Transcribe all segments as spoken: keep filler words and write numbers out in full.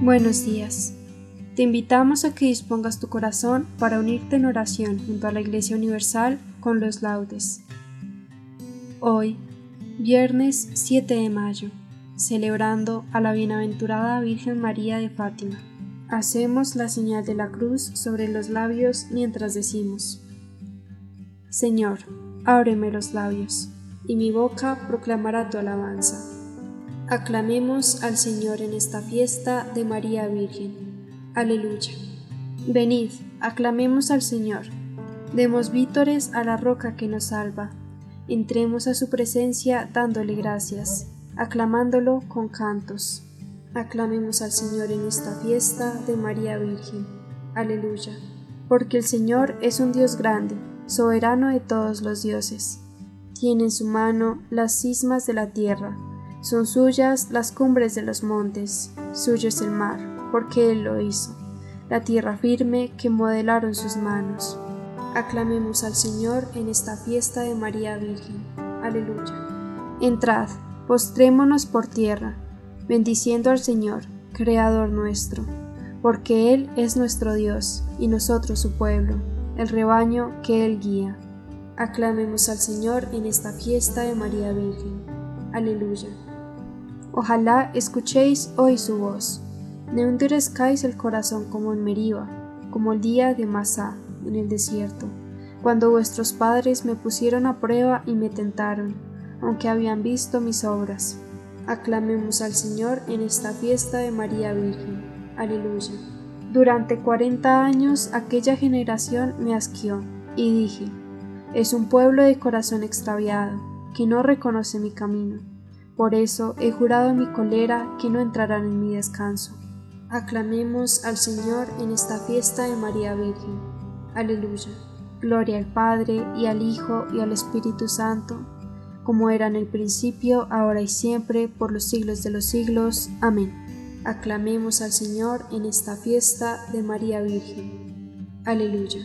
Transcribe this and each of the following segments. Buenos días. Te invitamos a que dispongas tu corazón para unirte en oración junto a la Iglesia Universal con los laudes. Hoy, viernes siete de mayo, celebrando a la Bienaventurada Virgen María de Fátima. Hacemos la señal de la cruz sobre los labios mientras decimos: Señor, ábreme los labios, y mi boca proclamará tu alabanza. Aclamemos al Señor en esta fiesta de María Virgen. Aleluya. Venid, aclamemos al Señor. Demos vítores a la roca que nos salva. Entremos a su presencia dándole gracias, aclamándolo con cantos. Aclamemos al Señor en esta fiesta de María Virgen. Aleluya. Porque el Señor es un Dios grande, soberano de todos los dioses. Tiene en su mano las cismas de la tierra. Son suyas las cumbres de los montes. Suyo es el mar, porque Él lo hizo, la tierra firme que modelaron sus manos. Aclamemos al Señor en esta fiesta de María Virgen. Aleluya. Entrad, postrémonos por tierra, bendiciendo al Señor, Creador nuestro, porque Él es nuestro Dios, y nosotros su pueblo, el rebaño que Él guía. Aclamemos al Señor en esta fiesta de María Virgen. Aleluya. Ojalá escuchéis hoy su voz. No endurezcáis el corazón como en Meriba, como el día de Masá, en el desierto, cuando vuestros padres me pusieron a prueba y me tentaron, aunque habían visto mis obras. Aclamemos al Señor en esta fiesta de María Virgen. Aleluya. Durante cuarenta años aquella generación me asqueó, y dije: es un pueblo de corazón extraviado, que no reconoce mi camino. Por eso he jurado en mi cólera que no entrarán en mi descanso. Aclamemos al Señor en esta fiesta de María Virgen. Aleluya. Gloria al Padre, y al Hijo, y al Espíritu Santo, como era en el principio, ahora y siempre, por los siglos de los siglos. Amén. Aclamemos al Señor en esta fiesta de María Virgen. Aleluya.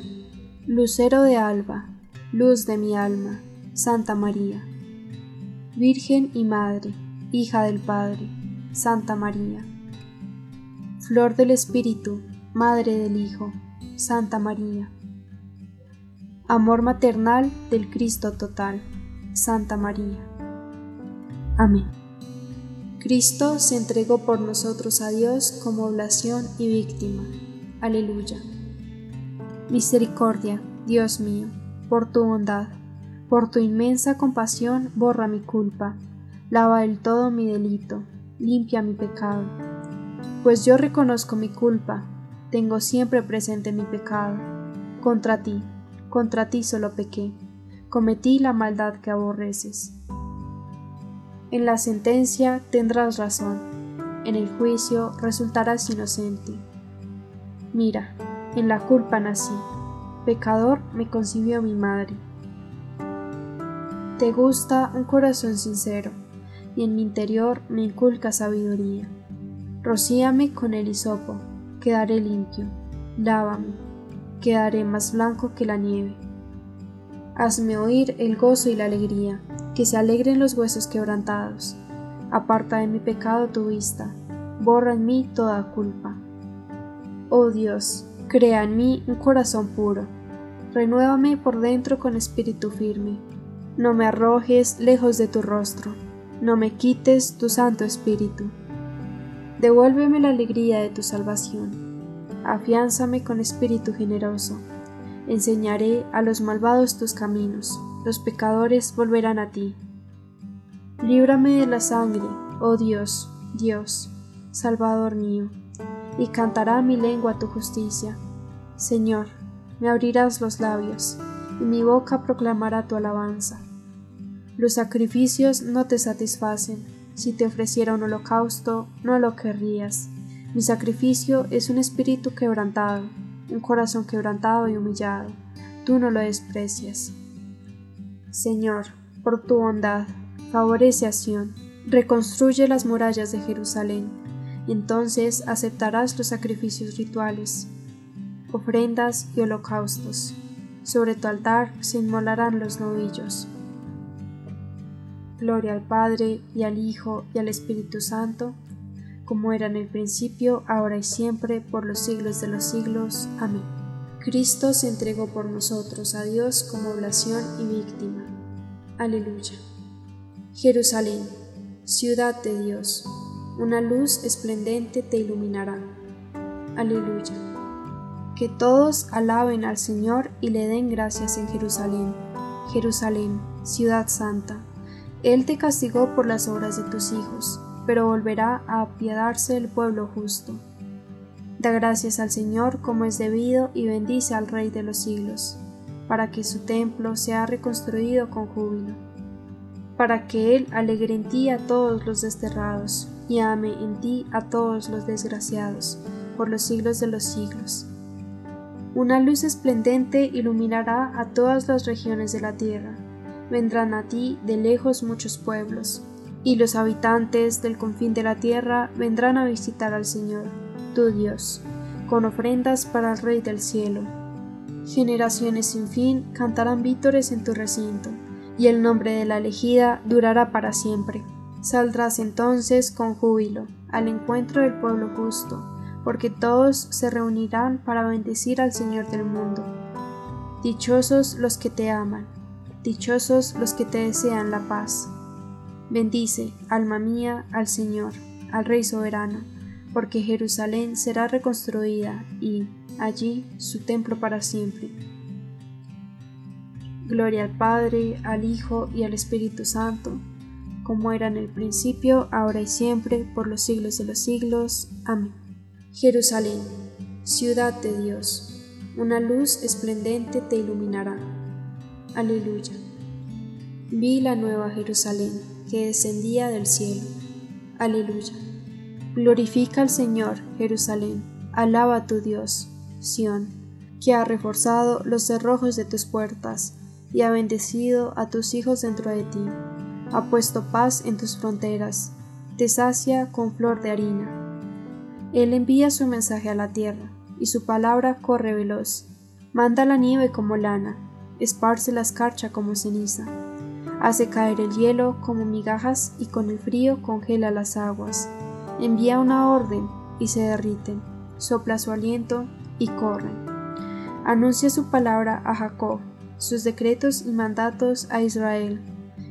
Lucero de alba, luz de mi alma, Santa María. Virgen y Madre, hija del Padre, Santa María. Flor del Espíritu, Madre del Hijo, Santa María. Amor maternal del Cristo total, Santa María. Amén. Cristo se entregó por nosotros a Dios como oblación y víctima. Aleluya. Misericordia, Dios mío, por tu bondad, por tu inmensa compasión, borra mi culpa, lava del todo mi delito, limpia mi pecado. Pues yo reconozco mi culpa, tengo siempre presente mi pecado. Contra ti, contra ti solo pequé, cometí la maldad que aborreces. En la sentencia tendrás razón, en el juicio resultarás inocente. Mira, en la culpa nací, pecador me concibió mi madre. Te gusta un corazón sincero, y en mi interior me inculca sabiduría. Rocíame con el hisopo, quedaré limpio. Lávame, quedaré más blanco que la nieve. Hazme oír el gozo y la alegría, que se alegren los huesos quebrantados. Aparta de mi pecado tu vista, borra en mí toda culpa. Oh Dios, crea en mí un corazón puro, renuévame por dentro con espíritu firme. No me arrojes lejos de tu rostro, no me quites tu santo espíritu. Devuélveme la alegría de tu salvación, afiánzame con espíritu generoso. Enseñaré a los malvados tus caminos, los pecadores volverán a ti. Líbrame de la sangre, oh Dios, Dios, Salvador mío, y cantará mi lengua tu justicia. Señor, me abrirás los labios, y mi boca proclamará tu alabanza. Los sacrificios no te satisfacen, si te ofreciera un holocausto, no lo querrías. Mi sacrificio es un espíritu quebrantado, un corazón quebrantado y humillado, tú no lo desprecias. Señor, por tu bondad, favorece a Sión, reconstruye las murallas de Jerusalén, entonces aceptarás los sacrificios rituales, ofrendas y holocaustos. Sobre tu altar se inmolarán los novillos. Gloria al Padre, y al Hijo, y al Espíritu Santo, como era en el principio, ahora y siempre, por los siglos de los siglos. Amén. Cristo se entregó por nosotros a Dios como oblación y víctima. Aleluya. Jerusalén, ciudad de Dios, una luz esplendente te iluminará. Aleluya. Que todos alaben al Señor y le den gracias en Jerusalén. Jerusalén, ciudad santa, Él te castigó por las obras de tus hijos, pero volverá a apiadarse del pueblo justo. Da gracias al Señor como es debido y bendice al Rey de los siglos, para que su templo sea reconstruido con júbilo, para que Él alegre en ti a todos los desterrados, y ame en ti a todos los desgraciados, por los siglos de los siglos. Una luz esplendente iluminará a todas las regiones de la tierra. Vendrán a ti de lejos muchos pueblos, y los habitantes del confín de la tierra vendrán a visitar al Señor, tu Dios, con ofrendas para el Rey del cielo. Generaciones sin fin cantarán vítores en tu recinto, y el nombre de la elegida durará para siempre. Saldrás entonces con júbilo al encuentro del pueblo justo, porque todos se reunirán para bendecir al Señor del mundo. Dichosos los que te aman, dichosos los que te desean la paz. Bendice, alma mía, al Señor, al Rey soberano, porque Jerusalén será reconstruida y, allí, su templo para siempre. Gloria al Padre, al Hijo y al Espíritu Santo, como era en el principio, ahora y siempre, por los siglos de los siglos. Amén. Jerusalén, ciudad de Dios, una luz esplendente te iluminará. Aleluya. Vi la nueva Jerusalén, que descendía del cielo. Aleluya. Glorifica al Señor, Jerusalén, alaba a tu Dios, Sión, que ha reforzado los cerrojos de tus puertas, y ha bendecido a tus hijos dentro de ti, ha puesto paz en tus fronteras, te sacia con flor de harina. Él envía su mensaje a la tierra, y su palabra corre veloz. Manda la nieve como lana, esparce la escarcha como ceniza. Hace caer el hielo como migajas, y con el frío congela las aguas. Envía una orden, y se derriten. Sopla su aliento, y corren. Anuncia su palabra a Jacob, sus decretos y mandatos a Israel.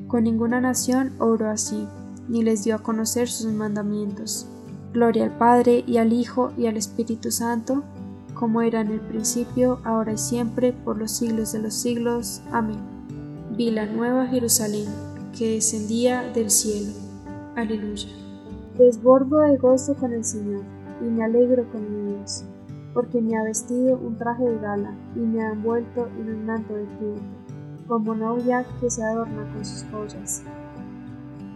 Con ninguna nación obró así, ni les dio a conocer sus mandamientos. Gloria al Padre, y al Hijo, y al Espíritu Santo, como era en el principio, ahora y siempre, por los siglos de los siglos. Amén. Vi la nueva Jerusalén, que descendía del cielo. Aleluya. Desbordo de gozo con el Señor, y me alegro con mi Dios, porque me ha vestido un traje de gala, y me ha envuelto en un manto de triunfo, como novia que se adorna con sus joyas.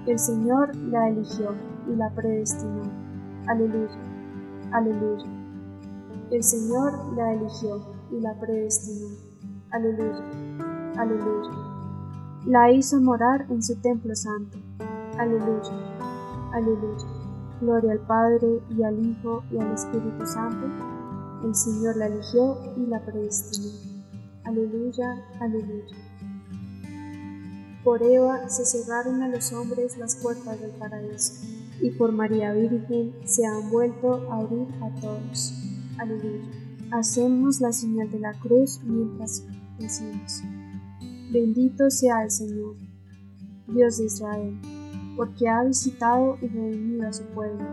El Señor la eligió, y la predestinó. Aleluya, aleluya. El Señor la eligió y la predestinó. Aleluya, aleluya. La hizo morar en su templo santo. Aleluya, aleluya. Gloria al Padre, y al Hijo, y al Espíritu Santo. El El Señor la eligió y la predestinó. Aleluya, aleluya. Por Eva se cerraron a los hombres las puertas del paraíso, y por María Virgen se han vuelto a abrir a todos. Aleluya. Hacemos la señal de la cruz mientras decimos: Bendito sea el Señor, Dios de Israel, porque ha visitado y redimido a su pueblo,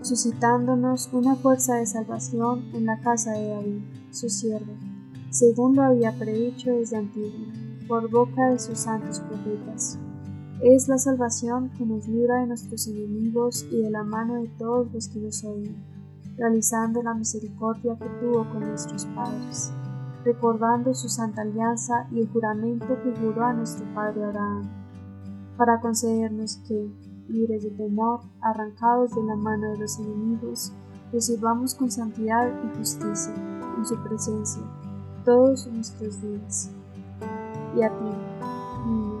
suscitándonos una fuerza de salvación en la casa de David, su siervo, según lo había predicho desde antiguo, por boca de sus santos profetas. Es la salvación que nos libra de nuestros enemigos y de la mano de todos los que nos odian, realizando la misericordia que tuvo con nuestros padres, recordando su santa alianza y el juramento que juró a nuestro padre Abraham, para concedernos que, libres de temor, arrancados de la mano de los enemigos, los sirvamos con santidad y justicia en su presencia todos nuestros días. Y a ti, niño,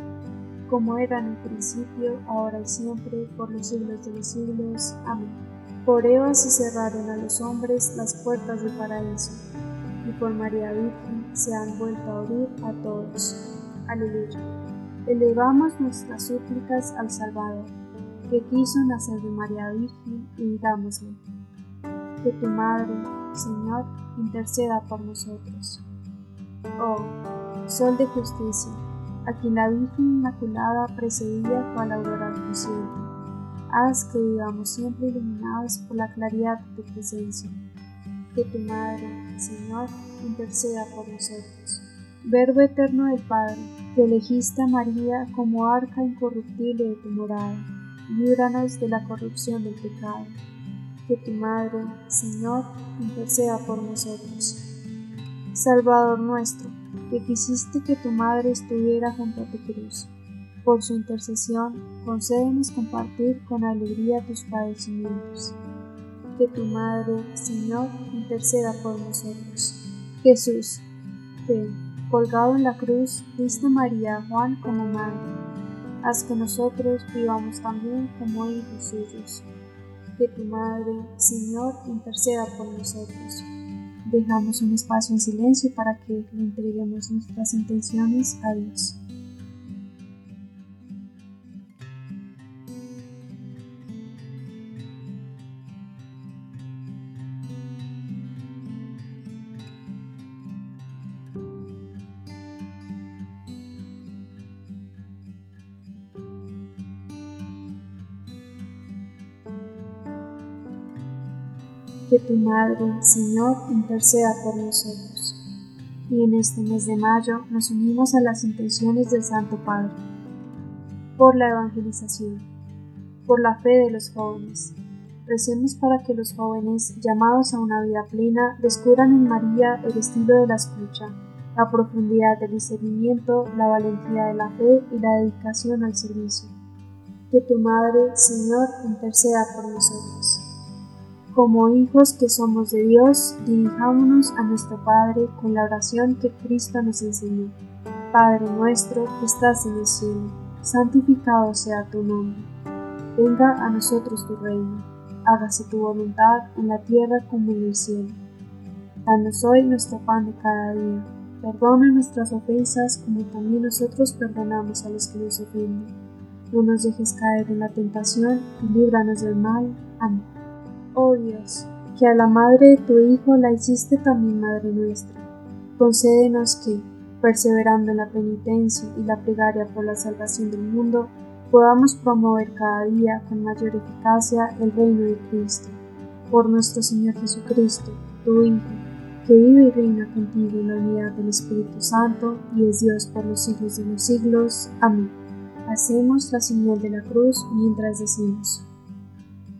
como era en el principio, ahora y siempre, por los siglos de los siglos. Amén. Por Eva se cerraron a los hombres las puertas del paraíso, y por María Virgen se han vuelto a abrir a todos. Aleluya. Elevamos nuestras súplicas al Salvador, que quiso nacer de María Virgen, y digámosle: que tu Madre, Señor, interceda por nosotros. Oh, Sol de Justicia, a quien la Virgen Inmaculada precedía cual aurora luciente, haz que vivamos siempre iluminados por la claridad de tu presencia. Que tu Madre, Señor, interceda por nosotros. Verbo eterno del Padre, que elegiste a María como arca incorruptible de tu morada, líbranos de la corrupción del pecado. Que tu Madre, Señor, interceda por nosotros. Salvador nuestro, que quisiste que tu Madre estuviera junto a tu cruz, por su intercesión, concédenos compartir con alegría tus padecimientos. Que tu Madre, Señor, interceda por nosotros. Jesús, que, colgado en la cruz, diste a María a Juan como madre, haz que nosotros vivamos también como hijos suyos. Que tu Madre, Señor, interceda por nosotros. Dejamos un espacio en silencio para que le entreguemos nuestras intenciones a Dios. Que tu Madre, Señor, interceda por nosotros. Y en este mes de mayo nos unimos a las intenciones del Santo Padre: por la evangelización, por la fe de los jóvenes. Recemos para que los jóvenes, llamados a una vida plena, descubran en María el estilo de la escucha, la profundidad del discernimiento, la valentía de la fe y la dedicación al servicio. Que tu Madre, Señor, interceda por nosotros. Como hijos que somos de Dios, dirijámonos a nuestro Padre con la oración que Cristo nos enseñó. Padre nuestro que estás en el cielo, santificado sea tu nombre. Venga a nosotros tu reino. Hágase tu voluntad en la tierra como en el cielo. Danos hoy nuestro pan de cada día. Perdona nuestras ofensas como también nosotros perdonamos a los que nos ofenden. No nos dejes caer en la tentación y líbranos del mal. Amén. Oh Dios, que a la madre de tu Hijo la hiciste también madre nuestra, concédenos que, perseverando en la penitencia y la plegaria por la salvación del mundo, podamos promover cada día con mayor eficacia el reino de Cristo. Por nuestro Señor Jesucristo, tu Hijo, que vive y reina contigo en la unidad del Espíritu Santo y es Dios por los siglos de los siglos. Amén. Hacemos la señal de la cruz mientras decimos: